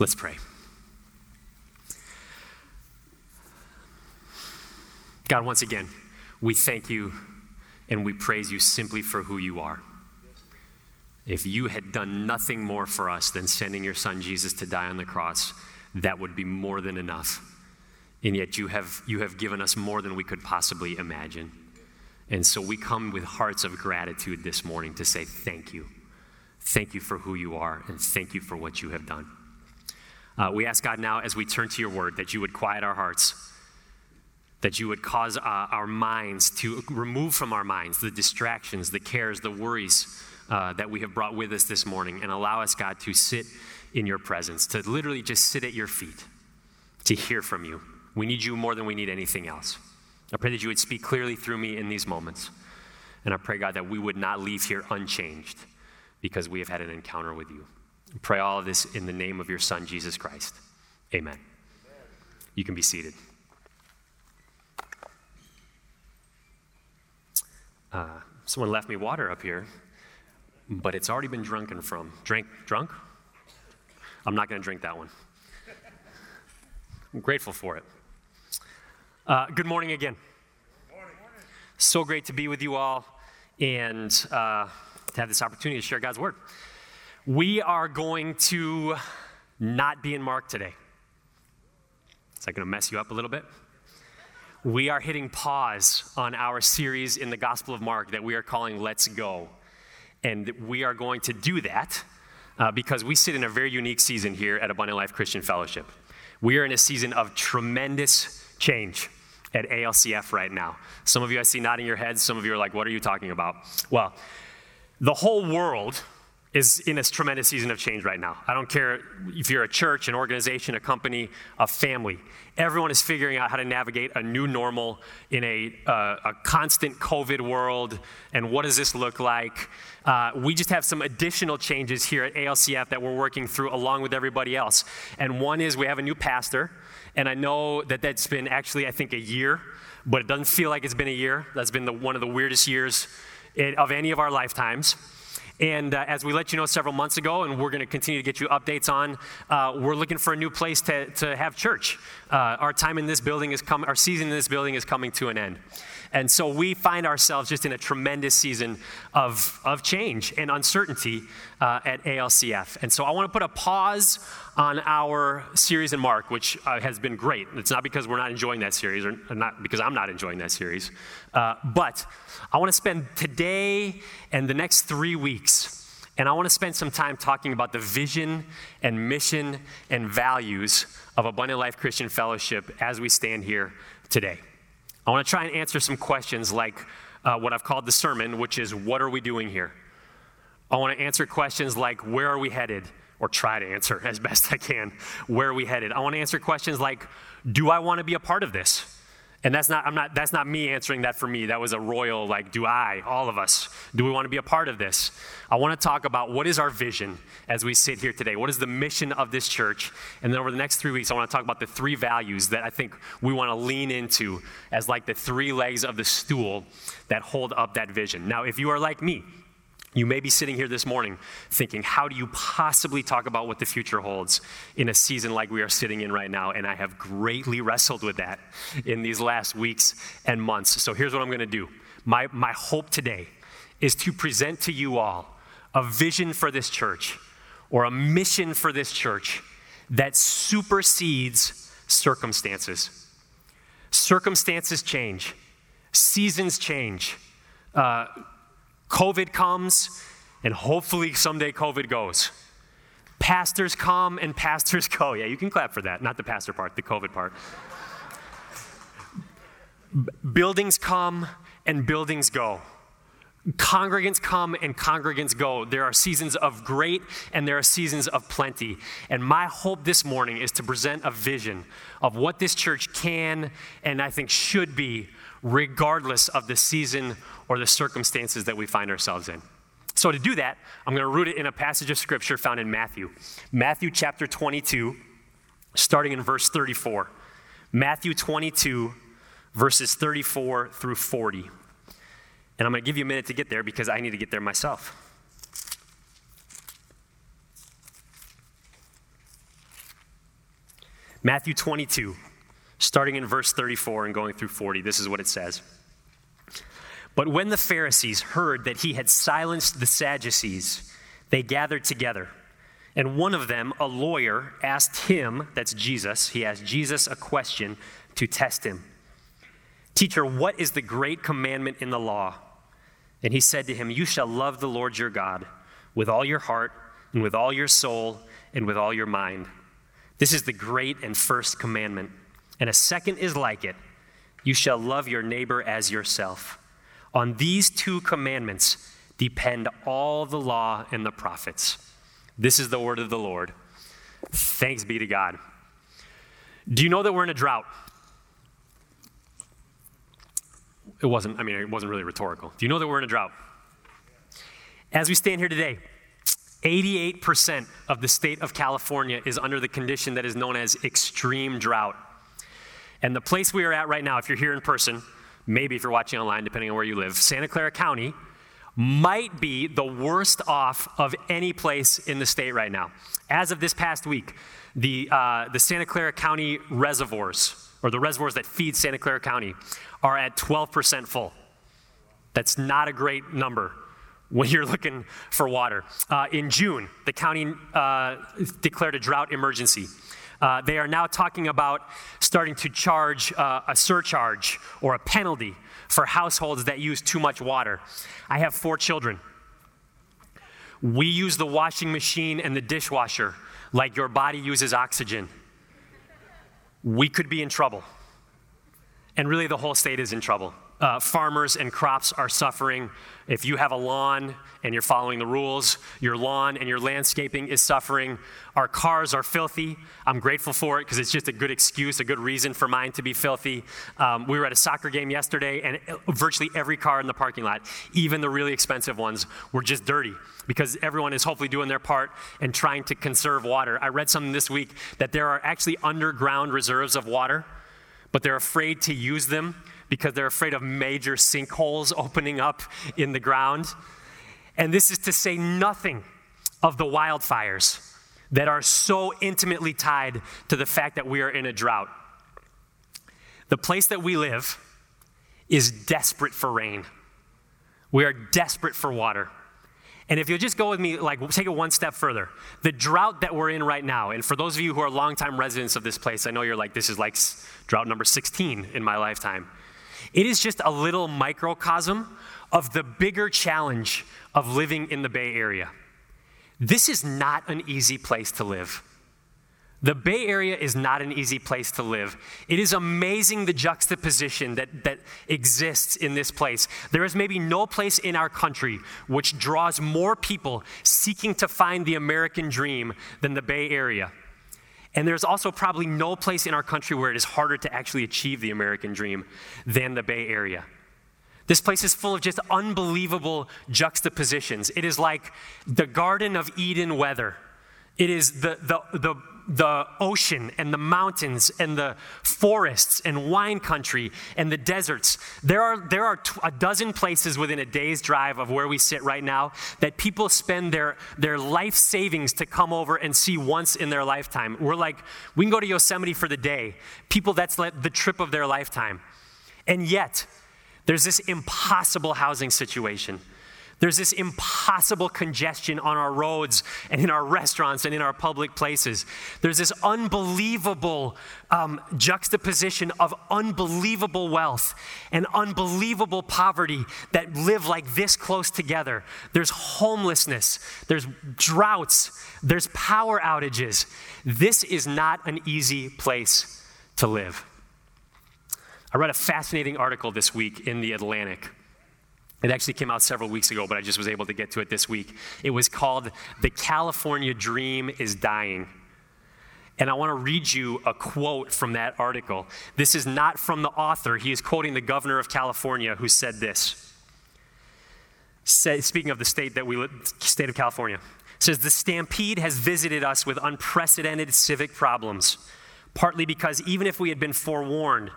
Let's pray. God, once again, we thank you and we praise you simply for who you are. If you had done nothing more for us than sending your son Jesus to die on the cross, that would be more than enough. And yet you have given us more than we could possibly imagine. And so we come with hearts of gratitude this morning to say thank you. Thank you for who you are, and thank you for what you have done. We ask, God, now as we turn to your word, that you would quiet our hearts, that you would cause our minds to remove from our minds the distractions, the cares, the worries that we have brought with us this morning, and allow us, God, to sit in your presence, to literally just sit at your feet, to hear from you. We need you more than we need anything else. I pray that you would speak clearly through me in these moments. And I pray, God, that we would not leave here unchanged because we have had an encounter with you. I pray all of this in the name of your son, Jesus Christ. Amen. You can be seated. Someone left me water up here, but it's already been drunk. I'm not going to drink that one. I'm grateful for it. Good morning again. Morning. So great to be with you all and to have this opportunity to share God's word. We are going to not be in Mark today. Is that going to mess you up a little bit? We are hitting pause on our series in the Gospel of Mark that we are calling Let's Go. And we are going to do that because we sit in a very unique season here at Abundant Life Christian Fellowship. We are in a season of tremendous change at ALCF right now. Some of you I see nodding your heads. Some of you are like, what are you talking about? Well, the whole world is in this tremendous season of change right now. I don't care if you're a church, an organization, a company, a family. Everyone is figuring out how to navigate a new normal in a constant COVID world. And what does this look like? We just have some additional changes here at ALCF that we're working through along with everybody else. And one is we have a new pastor. And I know that that's been actually, I think, a year, but it doesn't feel like it's been a year. That's been one of the weirdest years of any of our lifetimes. And as we let you know several months ago, and we're going to continue to get you updates on, we're looking for a new place to have church. Our time in this building is coming, our season in this building is coming to an end. And so we find ourselves just in a tremendous season of change and uncertainty at ALCF. And so I want to put a pause on our series in Mark, which has been great. It's not because we're not enjoying that series, or not because I'm not enjoying that series. But I want to spend today and the next 3 weeks, and I want to spend some time talking about the vision and mission and values of Abundant Life Christian Fellowship as we stand here today. I want to try and answer some questions like what I've called the sermon, which is, what are we doing here? I want to answer questions like, where are we headed? Or try to answer as best I can, where are we headed? I want to answer questions like, do I want to be a part of this? And that's not me answering that for me. That was a royal, like, all of us, do we want to be a part of this? I want to talk about what is our vision as we sit here today? What is the mission of this church? And then over the next 3 weeks, I want to talk about the three values that I think we want to lean into as like the three legs of the stool that hold up that vision. Now, if you are like me, you may be sitting here this morning thinking, how do you possibly talk about what the future holds in a season like we are sitting in right now? And I have greatly wrestled with that in these last weeks and months. So here's what I'm going to do. My hope today is to present to you all a vision for this church or a mission for this church that supersedes circumstances. Circumstances change. Seasons change. COVID comes, and hopefully someday COVID goes. Pastors come and pastors go. Yeah, you can clap for that. Not the pastor part, the COVID part. Buildings come and buildings go. Congregants come and congregants go. There are seasons of great and there are seasons of plenty. And my hope this morning is to present a vision of what this church can and I think should be regardless of the season or the circumstances that we find ourselves in. So to do that, I'm going to root it in a passage of scripture found in Matthew. Matthew chapter 22, starting in verse 34. Matthew 22, verses 34 through 40. And I'm going to give you a minute to get there because I need to get there myself. Matthew 22, starting in verse 34 and going through 40, this is what it says. But when the Pharisees heard that he had silenced the Sadducees, they gathered together. And one of them, a lawyer, asked him, that's Jesus, he asked Jesus a question to test him. Teacher, what is the great commandment in the law? And he said to him, you shall love the Lord your God with all your heart and with all your soul and with all your mind. This is the great and first commandment. And a second is like it. You shall love your neighbor as yourself. On these two commandments depend all the law and the prophets. This is the word of the Lord. Thanks be to God. Do you know that we're in a drought? It wasn't really rhetorical. Do you know that we're in a drought? As we stand here today, 88% of the state of California is under the condition that is known as extreme drought. And the place we are at right now, if you're here in person, maybe if you're watching online, depending on where you live, Santa Clara County might be the worst off of any place in the state right now. As of this past week, the Santa Clara County reservoirs, or the reservoirs that feed Santa Clara County, are at 12% full. That's not a great number when you're looking for water. In June, the county declared a drought emergency. They are now talking about starting to charge a surcharge or a penalty for households that use too much water. I have 4 children. We use the washing machine and the dishwasher like your body uses oxygen. We could be in trouble. And really, the whole state is in trouble. Farmers and crops are suffering. If you have a lawn and you're following the rules, your lawn and your landscaping is suffering. Our cars are filthy. I'm grateful for it because it's just a good excuse, a good reason for mine to be filthy. We were at a soccer game yesterday, and virtually every car in the parking lot, even the really expensive ones, were just dirty because everyone is hopefully doing their part and trying to conserve water. I read something this week that there are actually underground reserves of water, but they're afraid to use them because they're afraid of major sinkholes opening up in the ground. And this is to say nothing of the wildfires that are so intimately tied to the fact that we are in a drought. The place that we live is desperate for rain. We are desperate for water. And if you'll just go with me, take it one step further. The drought that we're in right now, and for those of you who are longtime residents of this place, I know you're like, this is like drought number 16 in my lifetime. It is just a little microcosm of the bigger challenge of living in the Bay Area. This is not an easy place to live. The Bay Area is not an easy place to live. It is amazing the juxtaposition that exists in this place. There is maybe no place in our country which draws more people seeking to find the American dream than the Bay Area. And there's also probably no place in our country where it is harder to actually achieve the American dream than the Bay Area. This place is full of just unbelievable juxtapositions. It is like the Garden of Eden weather. It is the ocean and the mountains and the forests and wine country and the deserts. There are a dozen places within a day's drive of where we sit right now that people spend their life savings to come over and see once in their lifetime. We're like, we can go to Yosemite for the day. People, that's like the trip of their lifetime. And yet, there's this impossible housing situation. There's this impossible congestion on our roads and in our restaurants and in our public places. There's this unbelievable juxtaposition of unbelievable wealth and unbelievable poverty that live like this close together. There's homelessness. There's droughts. There's power outages. This is not an easy place to live. I read a fascinating article this week in The Atlantic. It actually came out several weeks ago, but I just was able to get to it this week. It was called "The California Dream is Dying." And I want to read you a quote from that article. This is not from the author. He is quoting the governor of California who said this. Speaking of the state of California, it says, "The stampede has visited us with unprecedented civic problems, partly because even if we had been forewarned,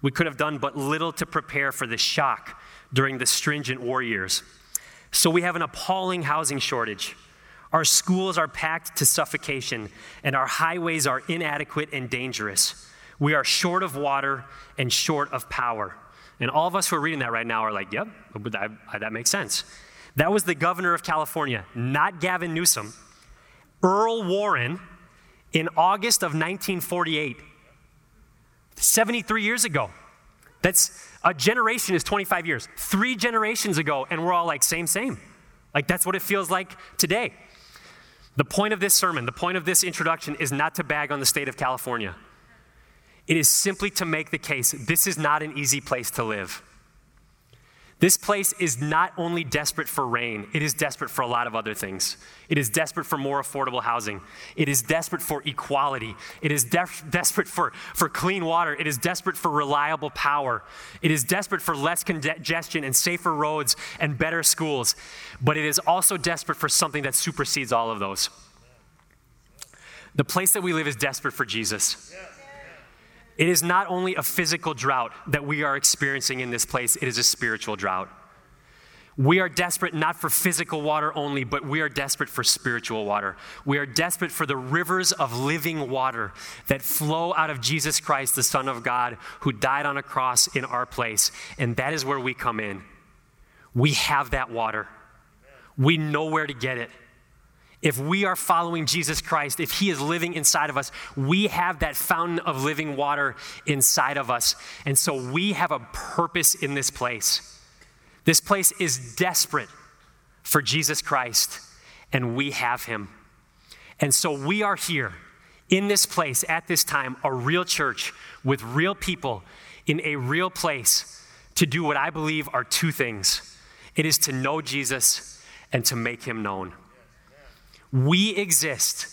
we could have done but little to prepare for the shock during the stringent war years. So we have an appalling housing shortage. Our schools are packed to suffocation, and our highways are inadequate and dangerous. We are short of water and short of power. And all of us who are reading that right now are like, yep, that makes sense. That was the governor of California, not Gavin Newsom, Earl Warren, in August of 1948, 73 years ago. That's a generation is 25 years, 3 generations ago, and we're all like, same. Like, that's what it feels like today. The point of this sermon, the point of this introduction is not to bag on the state of California. It is simply to make the case, this is not an easy place to live. This place is not only desperate for rain, it is desperate for a lot of other things. It is desperate for more affordable housing. It is desperate for equality. It is desperate for clean water. It is desperate for reliable power. It is desperate for less congestion and safer roads and better schools. But it is also desperate for something that supersedes all of those. The place that we live is desperate for Jesus. Yeah. It is not only a physical drought that we are experiencing in this place, it is a spiritual drought. We are desperate not for physical water only, but we are desperate for spiritual water. We are desperate for the rivers of living water that flow out of Jesus Christ, the Son of God, who died on a cross in our place. And that is where we come in. We have that water. We know where to get it. If we are following Jesus Christ, if he is living inside of us, we have that fountain of living water inside of us. And so we have a purpose in this place. This place is desperate for Jesus Christ, and we have him. And so we are here in this place at this time, a real church with real people in a real place to do what I believe are 2 things. It is to know Jesus and to make him known. We exist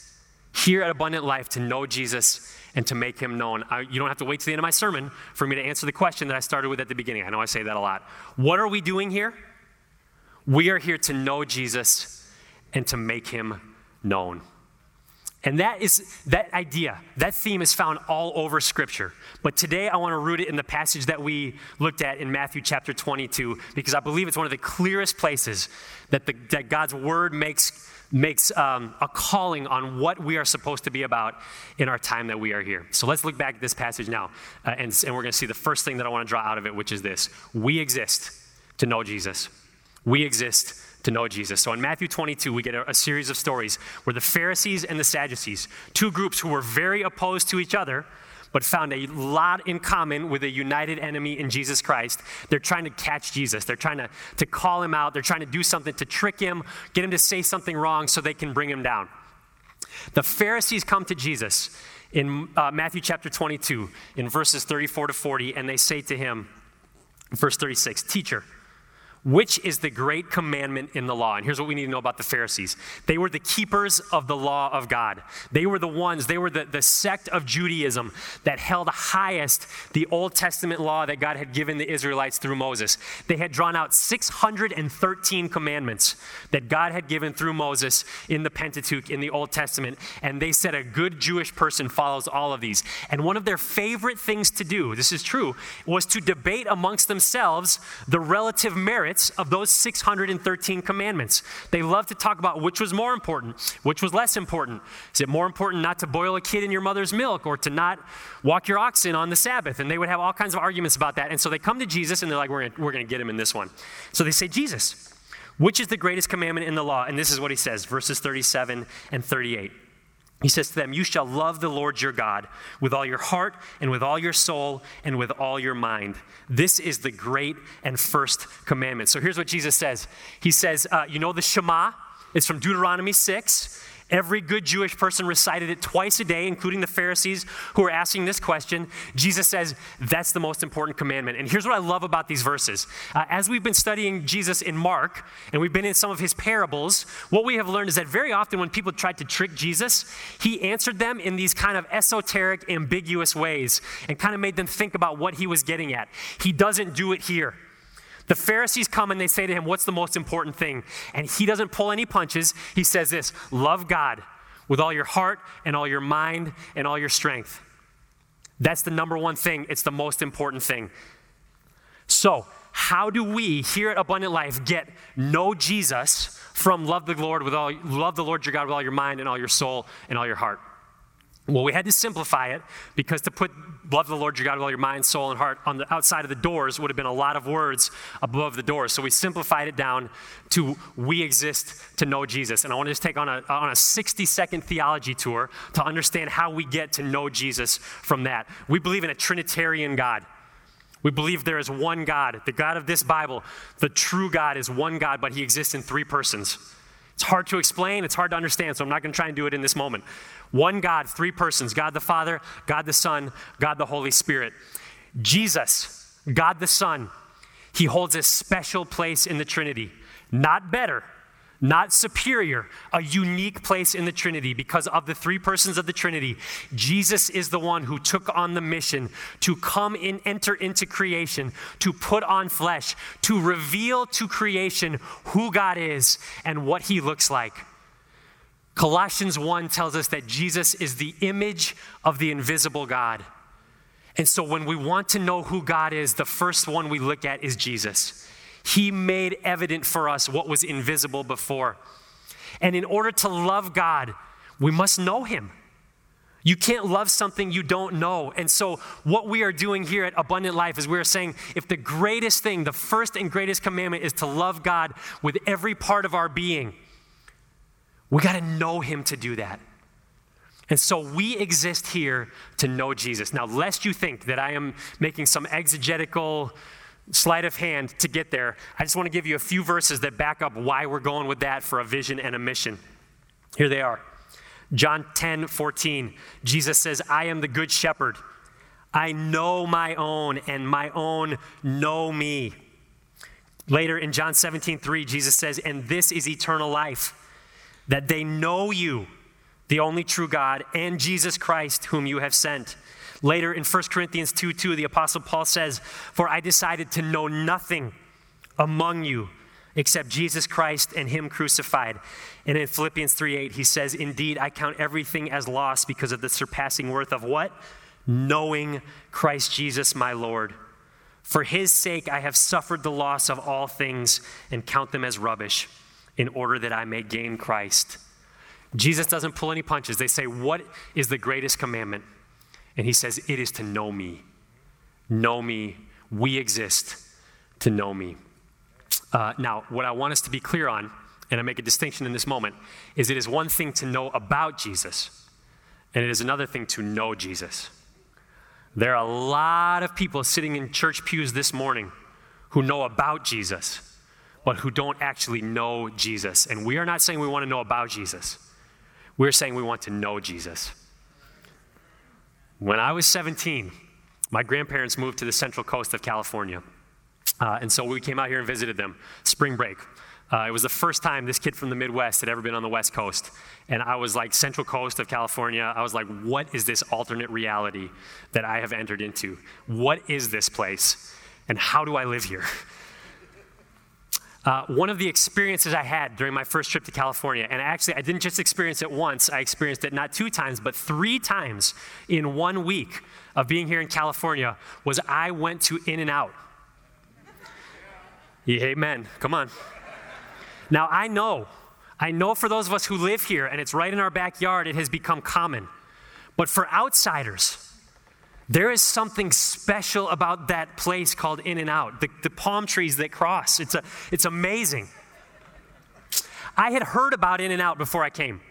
here at Abundant Life to know Jesus and to make him known. You don't have to wait to the end of my sermon for me to answer the question that I started with at the beginning. I know I say that a lot. What are we doing here? We are here to know Jesus and to make him known. And that idea, that theme is found all over Scripture. But today I want to root it in the passage that we looked at in Matthew chapter 22, because I believe it's one of the clearest places that God's word makes a calling on what we are supposed to be about in our time that we are here. So let's look back at this passage now, and we're going to see the first thing that I want to draw out of it, which is this. We exist to know Jesus. We exist to know Jesus. So in Matthew 22, we get a series of stories where the Pharisees and the Sadducees, 2 groups who were very opposed to each other, but found a lot in common with a united enemy in Jesus Christ. They're trying to catch Jesus. They're trying to call him out. They're trying to do something to trick him, get him to say something wrong so they can bring him down. The Pharisees come to Jesus in Matthew chapter 22 in verses 34 to 40, and they say to him, verse 36, "Teacher, which is the great commandment in the law?" And here's what we need to know about the Pharisees. They were the keepers of the law of God. They were the sect of Judaism that held highest the Old Testament law that God had given the Israelites through Moses. They had drawn out 613 commandments that God had given through Moses in the Pentateuch in the Old Testament. And they said a good Jewish person follows all of these. And one of their favorite things to do, this is true, was to debate amongst themselves the relative merit of those 613 commandments. They love to talk about which was more important, which was less important. Is it more important not to boil a kid in your mother's milk or to not walk your oxen on the Sabbath? And they would have all kinds of arguments about that. And so they come to Jesus and they're like, we're going to get him in this one. So they say, "Jesus, which is the greatest commandment in the law?" And this is what he says, verses 37 and 38. He says to them, "You shall love the Lord your God with all your heart and with all your soul and with all your mind. This is the great and first commandment." So here's what Jesus says. He says, you know the Shema? It's from Deuteronomy 6. Every good Jewish person recited it twice a day, including the Pharisees who were asking this question. Jesus says, that's the most important commandment. And here's what I love about these verses. As we've been studying Jesus in Mark, and we've been in some of his parables, what we have learned is that very often when people tried to trick Jesus, he answered them in these kind of esoteric, ambiguous ways and kind of made them think about what he was getting at. He doesn't do it here. The Pharisees come and they say to him, "What's the most important thing?" And he doesn't pull any punches. He says this, "Love God with all your heart and all your mind and all your strength." That's the number one thing. It's the most important thing. So how do we here at Abundant Life get know Jesus from love the Lord your God with all your mind and all your soul and all your heart? Well, we had to simplify it because to put love the Lord your God with all your mind, soul, and heart on the outside of the doors would have been a lot of words above the doors. So we simplified it down to we exist to know Jesus. And I want to just take on a 60-second theology tour to understand how we get to know Jesus from that. We believe in a Trinitarian God. We believe there is one God, the God of this Bible. The true God is one God, but he exists in three persons. It's hard to explain, it's hard to understand, so I'm not going to try and do it in this moment. One God, three persons, God the Father, God the Son, God the Holy Spirit. Jesus, God the Son, he holds a special place in the Trinity. Not better, not superior, a unique place in the Trinity because of the three persons of the Trinity. Jesus is the one who took on the mission to come and enter into creation, to put on flesh, to reveal to creation who God is and what he looks like. Colossians 1 tells us that Jesus is the image of the invisible God. And so when we want to know who God is, the first one we look at is Jesus. He made evident for us what was invisible before. And in order to love God, we must know him. You can't love something you don't know. And so what we are doing here at Abundant Life is we are saying if the greatest thing, the first and greatest commandment is to love God with every part of our being, we got to know him to do that. And so we exist here to know Jesus. Now, lest you think that I am making some exegetical sleight of hand to get there, I just want to give you a few verses that back up why we're going with that for a vision and a mission. Here they are. John 10:14. Jesus says, I am the good shepherd. I know my own, and my own know me. Later in John 17:3, Jesus says, and this is eternal life, that they know you, the only true God, and Jesus Christ, whom you have sent. Later in 1 Corinthians 2:2, the Apostle Paul says, for I decided to know nothing among you except Jesus Christ and him crucified. And in Philippians 3:8, he says, indeed, I count everything as loss because of the surpassing worth of what? Knowing Christ Jesus, my Lord. For his sake, I have suffered the loss of all things and count them as rubbish in order that I may gain Christ. Jesus doesn't pull any punches. They say, what is the greatest commandment? And he says, it is to know me. Know me. We exist to know me. Now, what I want us to be clear on, and I make a distinction in this moment, is it is one thing to know about Jesus, and it is another thing to know Jesus. There are a lot of people sitting in church pews this morning who know about Jesus, but who don't actually know Jesus. And we are not saying we want to know about Jesus. We're saying we want to know Jesus. When I was 17, my grandparents moved to the Central Coast of California. And so we came out here and visited them, spring break. It was the first time this kid from the Midwest had ever been on the West Coast. And I was like, Central Coast of California, I was like, what is this alternate reality that I have entered into? What is this place? And how do I live here? One of the experiences I had during my first trip to California, and actually I didn't just experience it once, I experienced it not 2 times, but 3 times in 1 week of being here in California, was I went to In-N-Out. Yeah, amen. Come on. Now I know for those of us who live here, and it's right in our backyard, it has become common. But for outsiders, there is something special about that place called In-N-Out, the palm trees that cross. It's amazing. I had heard about In-N-Out before I came.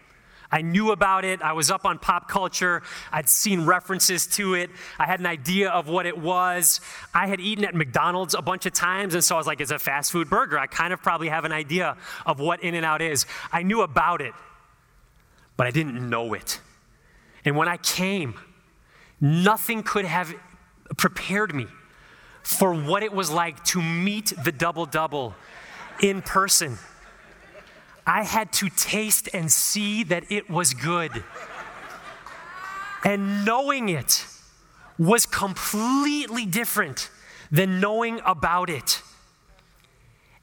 I knew about it. I was up on pop culture. I'd seen references to it. I had an idea of what it was. I had eaten at McDonald's a bunch of times, and so I was like, it's a fast food burger. I kind of probably have an idea of what In-N-Out is. I knew about it, but I didn't know it. And when I came, nothing could have prepared me for what it was like to meet the double-double in person. I had to taste and see that it was good. And knowing it was completely different than knowing about it.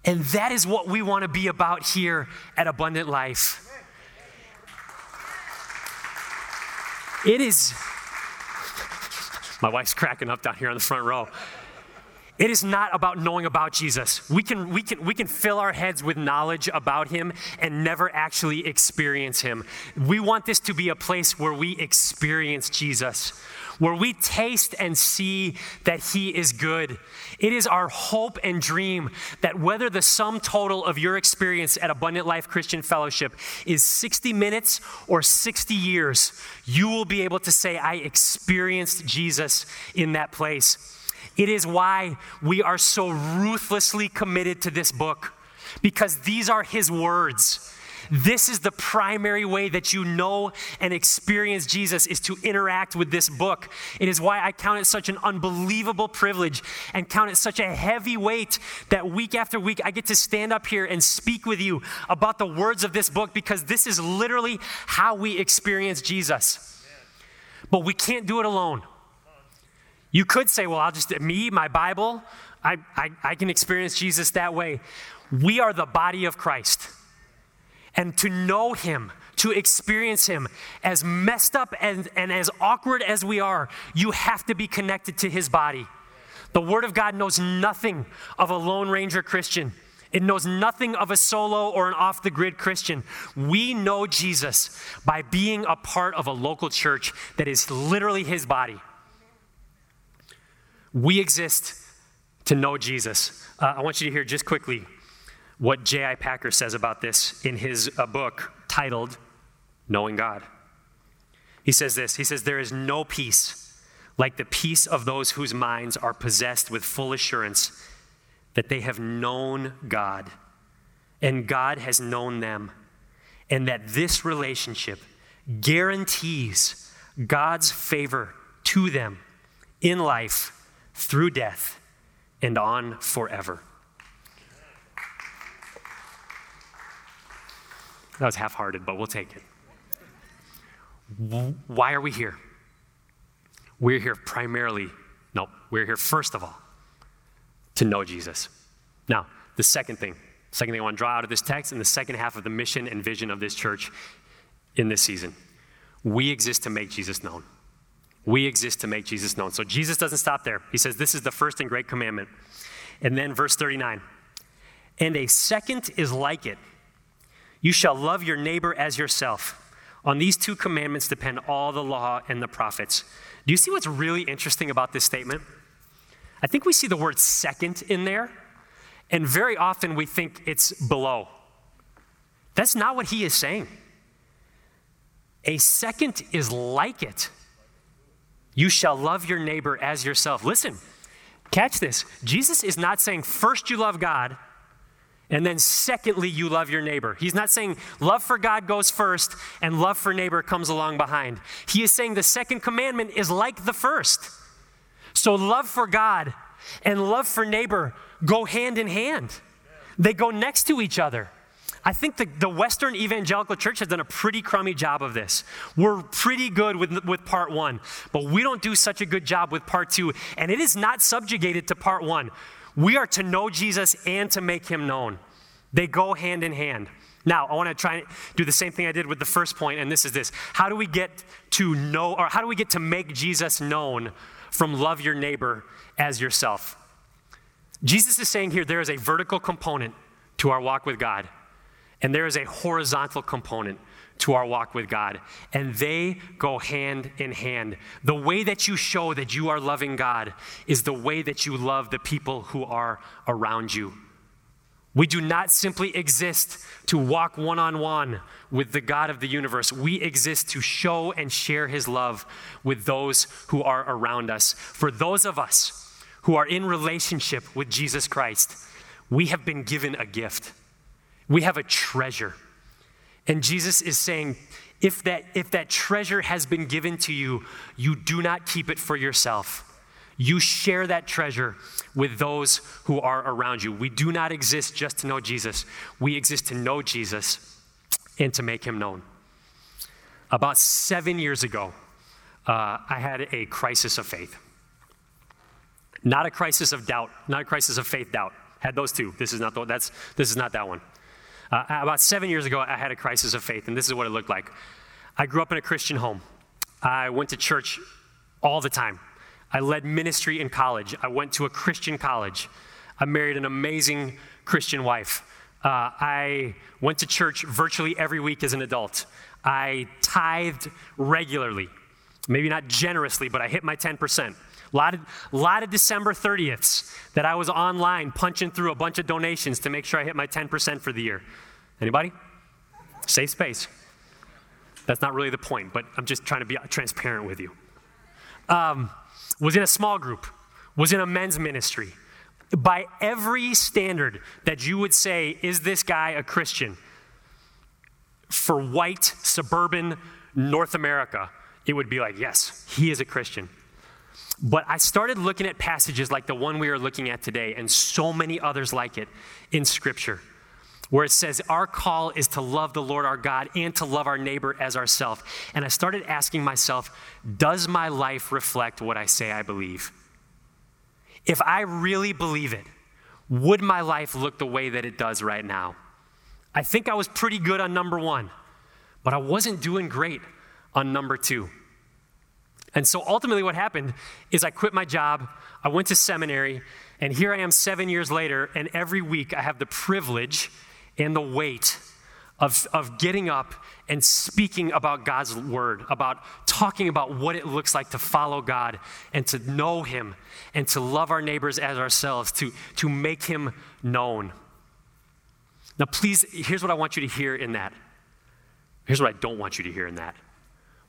And that is what we want to be about here at Abundant Life. It is... My wife's cracking up down here on the front row. It is not about knowing about Jesus. We can fill our heads with knowledge about him and never actually experience him. We want this to be a place where we experience Jesus, where we taste and see that he is good. It is our hope and dream that whether the sum total of your experience at Abundant Life Christian Fellowship is 60 minutes or 60 years, you will be able to say, I experienced Jesus in that place. It is why we are so ruthlessly committed to this book, because these are his words. This is the primary way that you know and experience Jesus, is to interact with this book. It is why I count it such an unbelievable privilege and count it such a heavy weight that week after week I get to stand up here and speak with you about the words of this book, because this is literally how we experience Jesus. But we can't do it alone. You could say, well, I'll just, me, my Bible, I can experience Jesus that way. We are the body of Christ. And to know him, to experience him, as messed up and as awkward as we are, you have to be connected to his body. The Word of God knows nothing of a Lone Ranger Christian. It knows nothing of a solo or an off-the-grid Christian. We know Jesus by being a part of a local church that is literally his body. We exist to know Jesus. I want you to hear just quickly what J.I. Packer says about this in his book titled Knowing God. He says this. He says, there is no peace like the peace of those whose minds are possessed with full assurance that they have known God and God has known them, and that this relationship guarantees God's favor to them in life, through death, and on forever. That was half-hearted, but we'll take it. Why are we here? We're here first of all, to know Jesus. Now, the second thing I want to draw out of this text and the second half of the mission and vision of this church in this season, we exist to make Jesus known. We exist to make Jesus known. So Jesus doesn't stop there. He says, this is the first and great commandment. And then verse 39, and a second is like it. You shall love your neighbor as yourself. On these two commandments depend all the law and the prophets. Do you see what's really interesting about this statement? I think we see the word second in there, and very often we think it's below. That's not what he is saying. A second is like it. You shall love your neighbor as yourself. Listen, catch this. Jesus is not saying first you love God and then secondly you love your neighbor. He's not saying love for God goes first and love for neighbor comes along behind. He is saying the second commandment is like the first. So love for God and love for neighbor go hand in hand. They go next to each other. I think the Western evangelical church has done a pretty crummy job of this. We're pretty good with part one, but we don't do such a good job with part two, and it is not subjugated to part one. We are to know Jesus and to make him known. They go hand in hand. Now, I want to try and do the same thing I did with the first point, and this is this. How do we get to know, or how do we get to make Jesus known from love your neighbor as yourself? Jesus is saying here there is a vertical component to our walk with God. And there is a horizontal component to our walk with God. And they go hand in hand. The way that you show that you are loving God is the way that you love the people who are around you. We do not simply exist to walk one-on-one with the God of the universe. We exist to show and share his love with those who are around us. For those of us who are in relationship with Jesus Christ, we have been given a gift. We have a treasure. And Jesus is saying, if that treasure has been given to you, you do not keep it for yourself. You share that treasure with those who are around you. We do not exist just to know Jesus. We exist to know Jesus and to make him known. About 7 years ago, I had a crisis of faith. Not a crisis of doubt, not a crisis of faith doubt. Had those two. This is not that one. About 7 years ago, I had a crisis of faith, and this is what it looked like. I grew up in a Christian home. I went to church all the time. I led ministry in college. I went to a Christian college. I married an amazing Christian wife. I went to church virtually every week as an adult. I tithed regularly, maybe not generously, but I hit my 10%. A lot of December 30ths that I was online punching through a bunch of donations to make sure I hit my 10% for the year. Anybody? Safe space. That's not really the point, but I'm just trying to be transparent with you. Was in a small group, was in a men's ministry. By every standard that you would say, is this guy a Christian? For white, suburban North America, it would be like, yes, he is a Christian. But I started looking at passages like the one we are looking at today and so many others like it in Scripture, where it says our call is to love the Lord our God and to love our neighbor as ourselves. And I started asking myself, does my life reflect what I say I believe? If I really believe it, would my life look the way that it does right now? I think I was pretty good on number one, but I wasn't doing great on number two. And so ultimately what happened is I quit my job, I went to seminary, and here I am 7 years later, and every week I have the privilege and the weight of getting up and speaking about God's word, about talking about what it looks like to follow God and to know him and to love our neighbors as ourselves, to make him known. Now please, here's what I want you to hear in that. Here's what I don't want you to hear in that.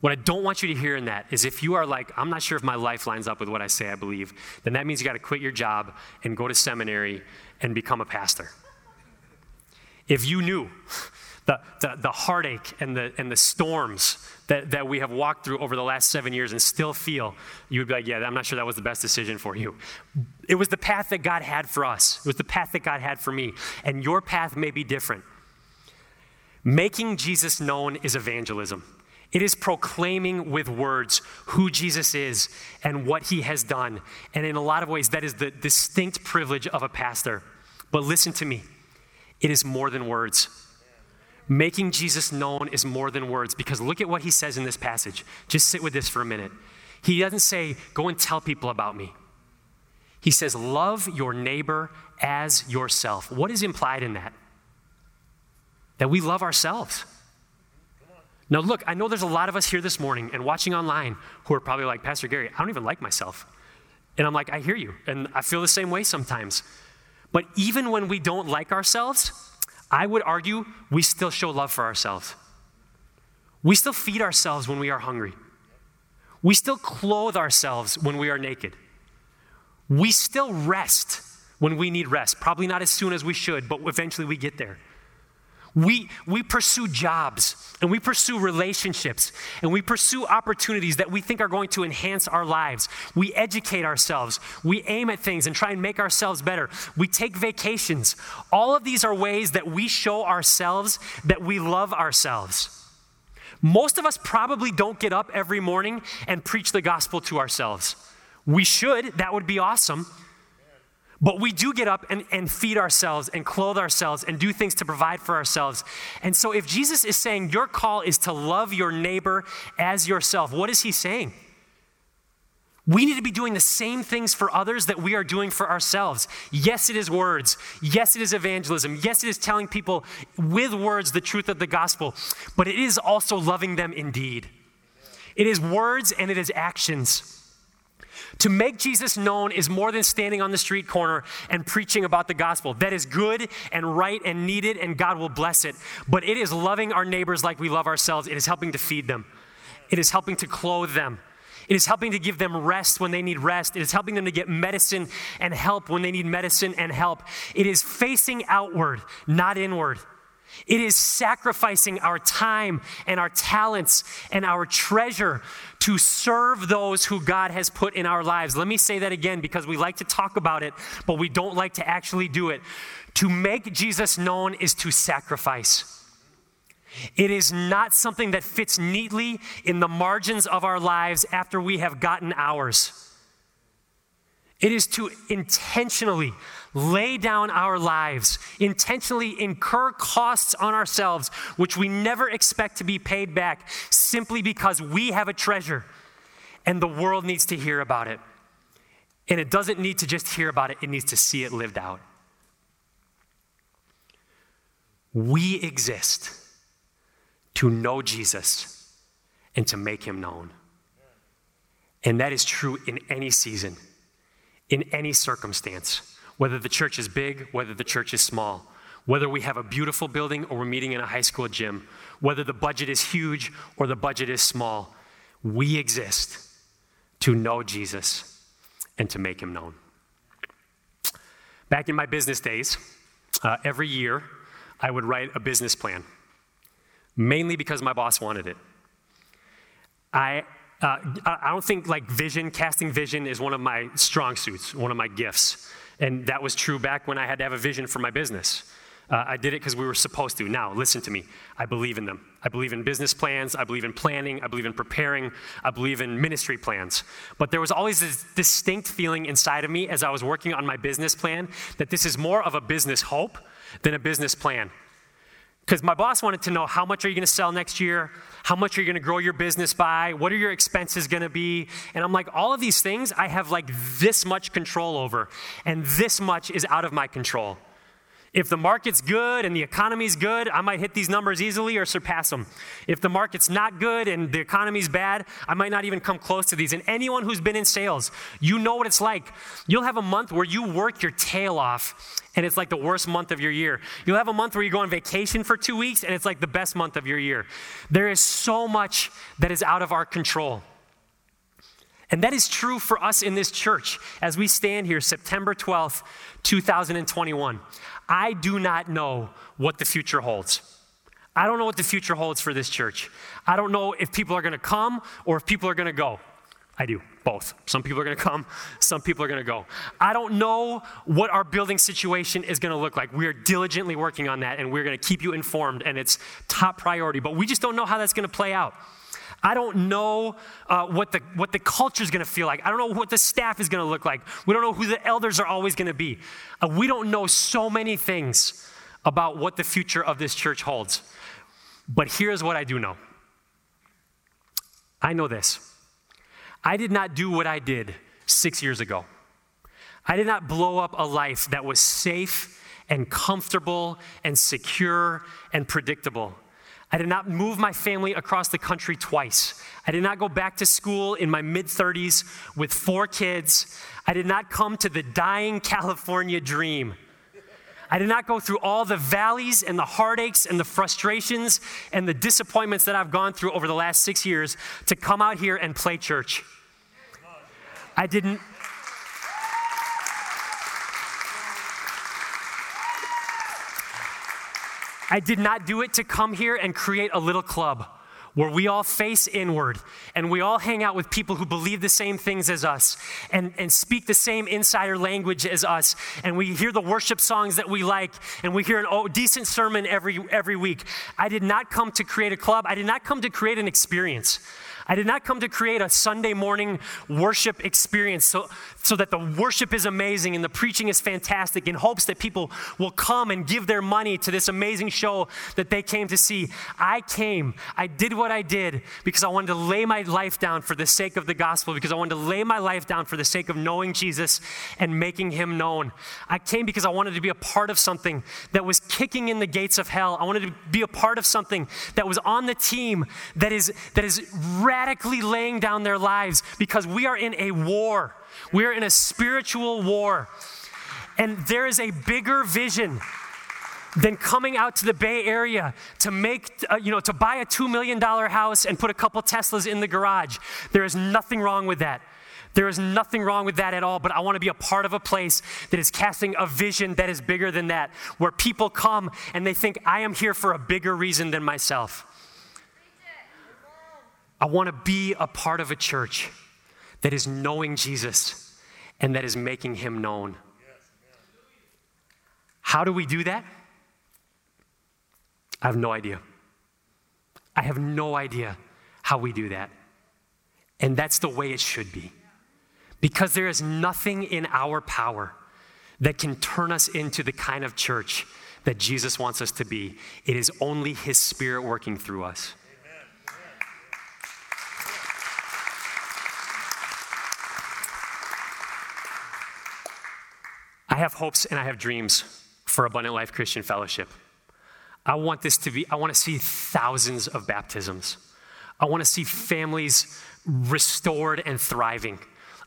What I don't want you to hear in that is if you are like, I'm not sure if my life lines up with what I say I believe, then that means you got to quit your job and go to seminary and become a pastor. If you knew the heartache and the storms that we have walked through over the last 7 years and still feel, you would be like, yeah, I'm not sure that was the best decision for you. It was the path that God had for us. It was the path that God had for me. And your path may be different. Making Jesus known is evangelism. It is proclaiming with words who Jesus is and what he has done. And in a lot of ways, that is the distinct privilege of a pastor. But listen to me. It is more than words. Making Jesus known is more than words, because look at what he says in this passage. Just sit with this for a minute. He doesn't say, go and tell people about me. He says, love your neighbor as yourself. What is implied in that? That we love ourselves. Now look, I know there's a lot of us here this morning and watching online who are probably like, Pastor Gary, I don't even like myself. And I'm like, I hear you. And I feel the same way sometimes. But even when we don't like ourselves, I would argue we still show love for ourselves. We still feed ourselves when we are hungry. We still clothe ourselves when we are naked. We still rest when we need rest. Probably not as soon as we should, but eventually we get there. We pursue jobs, and we pursue relationships, and we pursue opportunities that we think are going to enhance our lives. We educate ourselves. We aim at things and try and make ourselves better. We take vacations. All of these are ways that we show ourselves that we love ourselves. Most of us probably don't get up every morning and preach the gospel to ourselves. We should. That would be awesome. But we do get up and feed ourselves and clothe ourselves and do things to provide for ourselves. And so if Jesus is saying your call is to love your neighbor as yourself, what is he saying? We need to be doing the same things for others that we are doing for ourselves. Yes, it is words. Yes, it is evangelism. Yes, it is telling people with words the truth of the gospel. But it is also loving them indeed. It is words and it is actions. To make Jesus known is more than standing on the street corner and preaching about the gospel. That is good and right and needed, and God will bless it. But it is loving our neighbors like we love ourselves. It is helping to feed them. It is helping to clothe them. It is helping to give them rest when they need rest. It is helping them to get medicine and help when they need medicine and help. It is facing outward, not inward. It is sacrificing our time and our talents and our treasure to serve those who God has put in our lives. Let me say that again, because we like to talk about it, but we don't like to actually do it. To make Jesus known is to sacrifice. It is not something that fits neatly in the margins of our lives after we have gotten ours. It is to intentionally lay down our lives, intentionally incur costs on ourselves, which we never expect to be paid back, simply because we have a treasure and the world needs to hear about it. And it doesn't need to just hear about it, it needs to see it lived out. We exist to know Jesus and to make him known. And that is true in any season, in any circumstance, whether the church is big, whether the church is small, whether we have a beautiful building or we're meeting in a high school gym, whether the budget is huge or the budget is small, we exist to know Jesus and to make him known. Back in my business days, every year, I would write a business plan, mainly because my boss wanted it. I don't think casting vision is one of my strong suits, one of my gifts. And that was true back when I had to have a vision for my business. I did it because we were supposed to. Now, listen to me. I believe in them. I believe in business plans. I believe in planning. I believe in preparing. I believe in ministry plans. But there was always this distinct feeling inside of me as I was working on my business plan that this is more of a business hope than a business plan. Because my boss wanted to know, how much are you going to sell next year? How much are you going to grow your business by? What are your expenses going to be? And I'm like, all of these things I have this much control over, and this much is out of my control. If the market's good and the economy's good, I might hit these numbers easily or surpass them. If the market's not good and the economy's bad, I might not even come close to these. And anyone who's been in sales, you know what it's like. You'll have a month where you work your tail off, and it's like the worst month of your year. You'll have a month where you go on vacation for 2 weeks, and it's like the best month of your year. There is so much that is out of our control. And that is true for us in this church as we stand here September 12th, 2021. I do not know what the future holds. I don't know what the future holds for this church. I don't know if people are going to come or if people are going to go. I do, both. Some people are going to come, some people are going to go. I don't know what our building situation is going to look like. We are diligently working on that, and we're going to keep you informed, and it's top priority. But we just don't know how that's going to play out. I don't know what the culture is going to feel like. I don't know what the staff is going to look like. We don't know who the elders are always going to be. We don't know so many things about what the future of this church holds. But here's what I do know. I know this. I did not do what I did 6 years ago. I did not blow up a life that was safe and comfortable and secure and predictable. I did not move my family across the country twice. I did not go back to school in my mid-30s with 4 kids. I did not come to the dying California dream. I did not go through all the valleys and the heartaches and the frustrations and the disappointments that I've gone through over the last 6 years to come out here and play church. I did not do it to come here and create a little club where we all face inward and we all hang out with people who believe the same things as us and speak the same insider language as us, and we hear the worship songs that we like, and we hear a decent sermon every week. I did not come to create a club. I did not come to create an experience. I did not come to create a Sunday morning worship experience so that the worship is amazing and the preaching is fantastic in hopes that people will come and give their money to this amazing show that they came to see. I did what I did because I wanted to lay my life down for the sake of the gospel, because I wanted to lay my life down for the sake of knowing Jesus and making him known. I came because I wanted to be a part of something that was kicking in the gates of hell. I wanted to be a part of something that was on the team that is radically laying down their lives, because we are in a war. We are in a spiritual war. And there is a bigger vision than coming out to the Bay Area to to buy a $2 million house and put a couple Teslas in the garage. There is nothing wrong with that. There is nothing wrong with that at all, but I want to be a part of a place that is casting a vision that is bigger than that, where people come and they think, I am here for a bigger reason than myself. I want to be a part of a church that is knowing Jesus and that is making him known. How do we do that? I have no idea. I have no idea how we do that. And that's the way it should be. Because there is nothing in our power that can turn us into the kind of church that Jesus wants us to be. It is only his Spirit working through us. have hopes and I have dreams for Abundant Life Christian Fellowship. I want to see thousands of baptisms. I want to see families restored and thriving.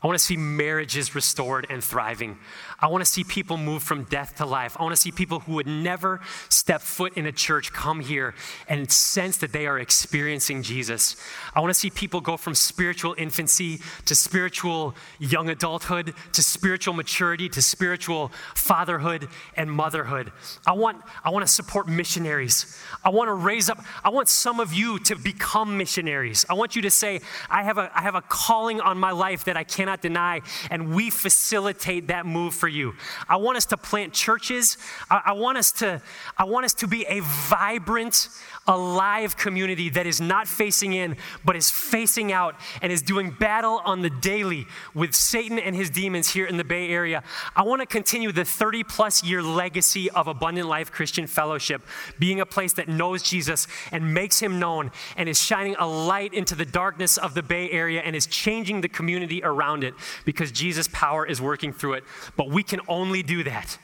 I want to see marriages restored and thriving. I want to see people move from death to life. I want to see people who would never step foot in a church come here and sense that they are experiencing Jesus. I want to see people go from spiritual infancy to spiritual young adulthood to spiritual maturity to spiritual fatherhood and motherhood. I want to support missionaries. I want some of you to become missionaries. I want you to say, I have a calling on my life that I cannot deny, and we facilitate that move for you. I want us to plant churches. I want us to be a vibrant, alive community that is not facing in, but is facing out and is doing battle on the daily with Satan and his demons here in the Bay Area. I want to continue the 30-plus year legacy of Abundant Life Christian Fellowship, being a place that knows Jesus and makes him known and is shining a light into the darkness of the Bay Area and is changing the community around it because Jesus' power is working through it. But we can only do that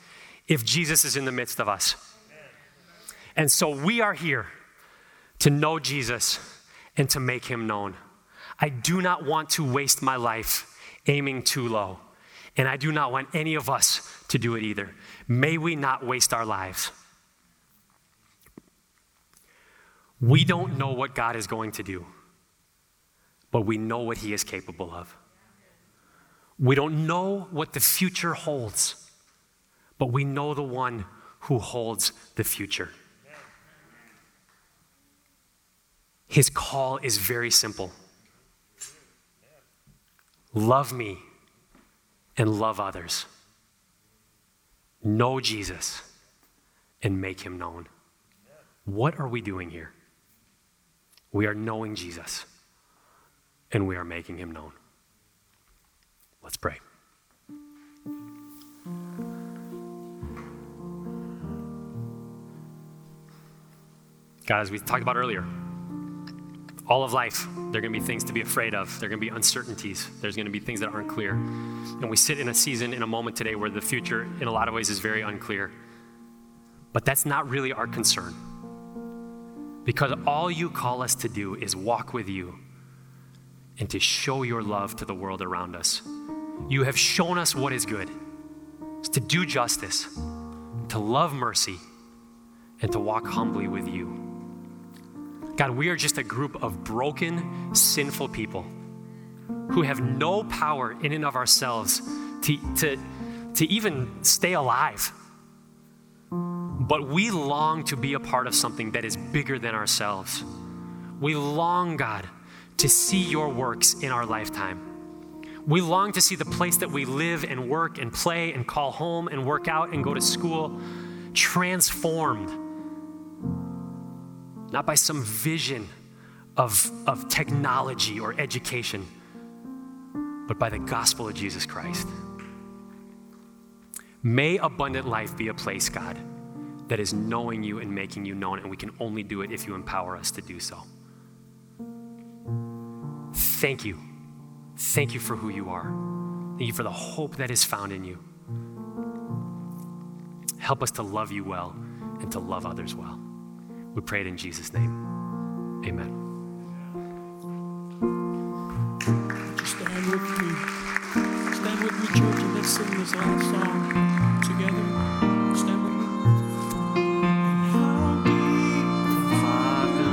if Jesus is in the midst of us. And so we are here to know Jesus and to make him known. I do not want to waste my life aiming too low, and I do not want any of us to do it either. May we not waste our lives. We don't know what God is going to do, but we know what he is capable of. We don't know what the future holds, but we know the one who holds the future. His call is very simple. Love me and love others. Know Jesus and make him known. What are we doing here? We are knowing Jesus and we are making him known. Let's pray. God, as we talked about earlier, all of life, there are going to be things to be afraid of. There are going to be uncertainties. There's going to be things that aren't clear. And we sit in a season, in a moment today where the future in a lot of ways is very unclear. But that's not really our concern. Because all you call us to do is walk with you and to show your love to the world around us. You have shown us what is good. It's to do justice, to love mercy, and to walk humbly with you. God, we are just a group of broken, sinful people who have no power in and of ourselves to even stay alive. But we long to be a part of something that is bigger than ourselves. We long, God, to see your works in our lifetime. We long to see the place that we live and work and play and call home and work out and go to school transformed. Not by some vision of technology or education, but by the gospel of Jesus Christ. May Abundant Life be a place, God, that is knowing you and making you known, and we can only do it if you empower us to do so. Thank you. Thank you for who you are. Thank you for the hope that is found in you. Help us to love you well and to love others well. We pray it in Jesus' name. Amen. Stand with me. Stand with me, church, and let's sing this last song together. Stand with me. Father,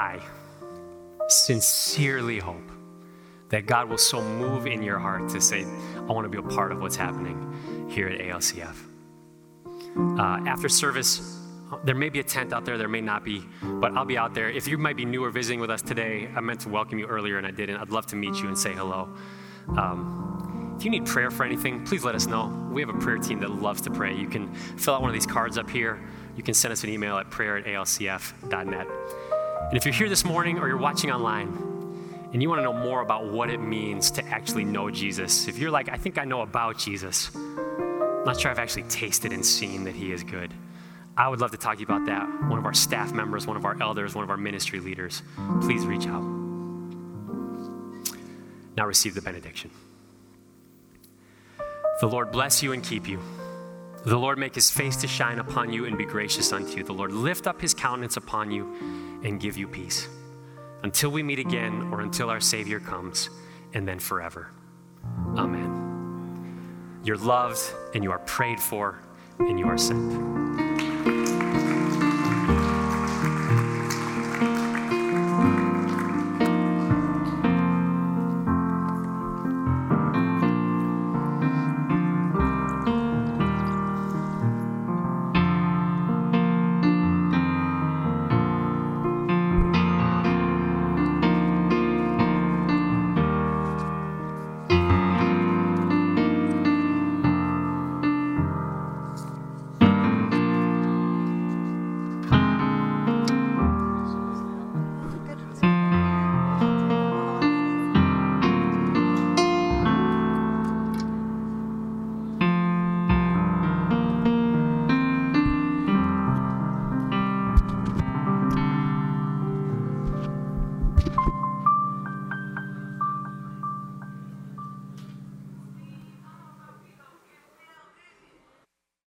I sincerely hope that God will so move in your heart to say, I want to be a part of what's happening here at ALCF. After service, there may be a tent out there, there may not be, but I'll be out there. If you might be new or visiting with us today, I meant to welcome you earlier and I didn't. I'd love to meet you and say hello. If you need prayer for anything, please let us know. We have a prayer team that loves to pray. You can fill out one of these cards up here. You can send us an email at prayer@alcf.net. And if you're here this morning or you're watching online, and you want to know more about what it means to actually know Jesus, if you're like, I think I know about Jesus, I'm not sure I've actually tasted and seen that he is good, I would love to talk to you about that. One of our staff members, one of our elders, one of our ministry leaders, please reach out. Now receive the benediction. The Lord bless you and keep you. The Lord make his face to shine upon you and be gracious unto you. The Lord lift up his countenance upon you and give you peace. Until we meet again, or until our Savior comes, and then forever. Amen. You're loved, and you are prayed for, and you are sent.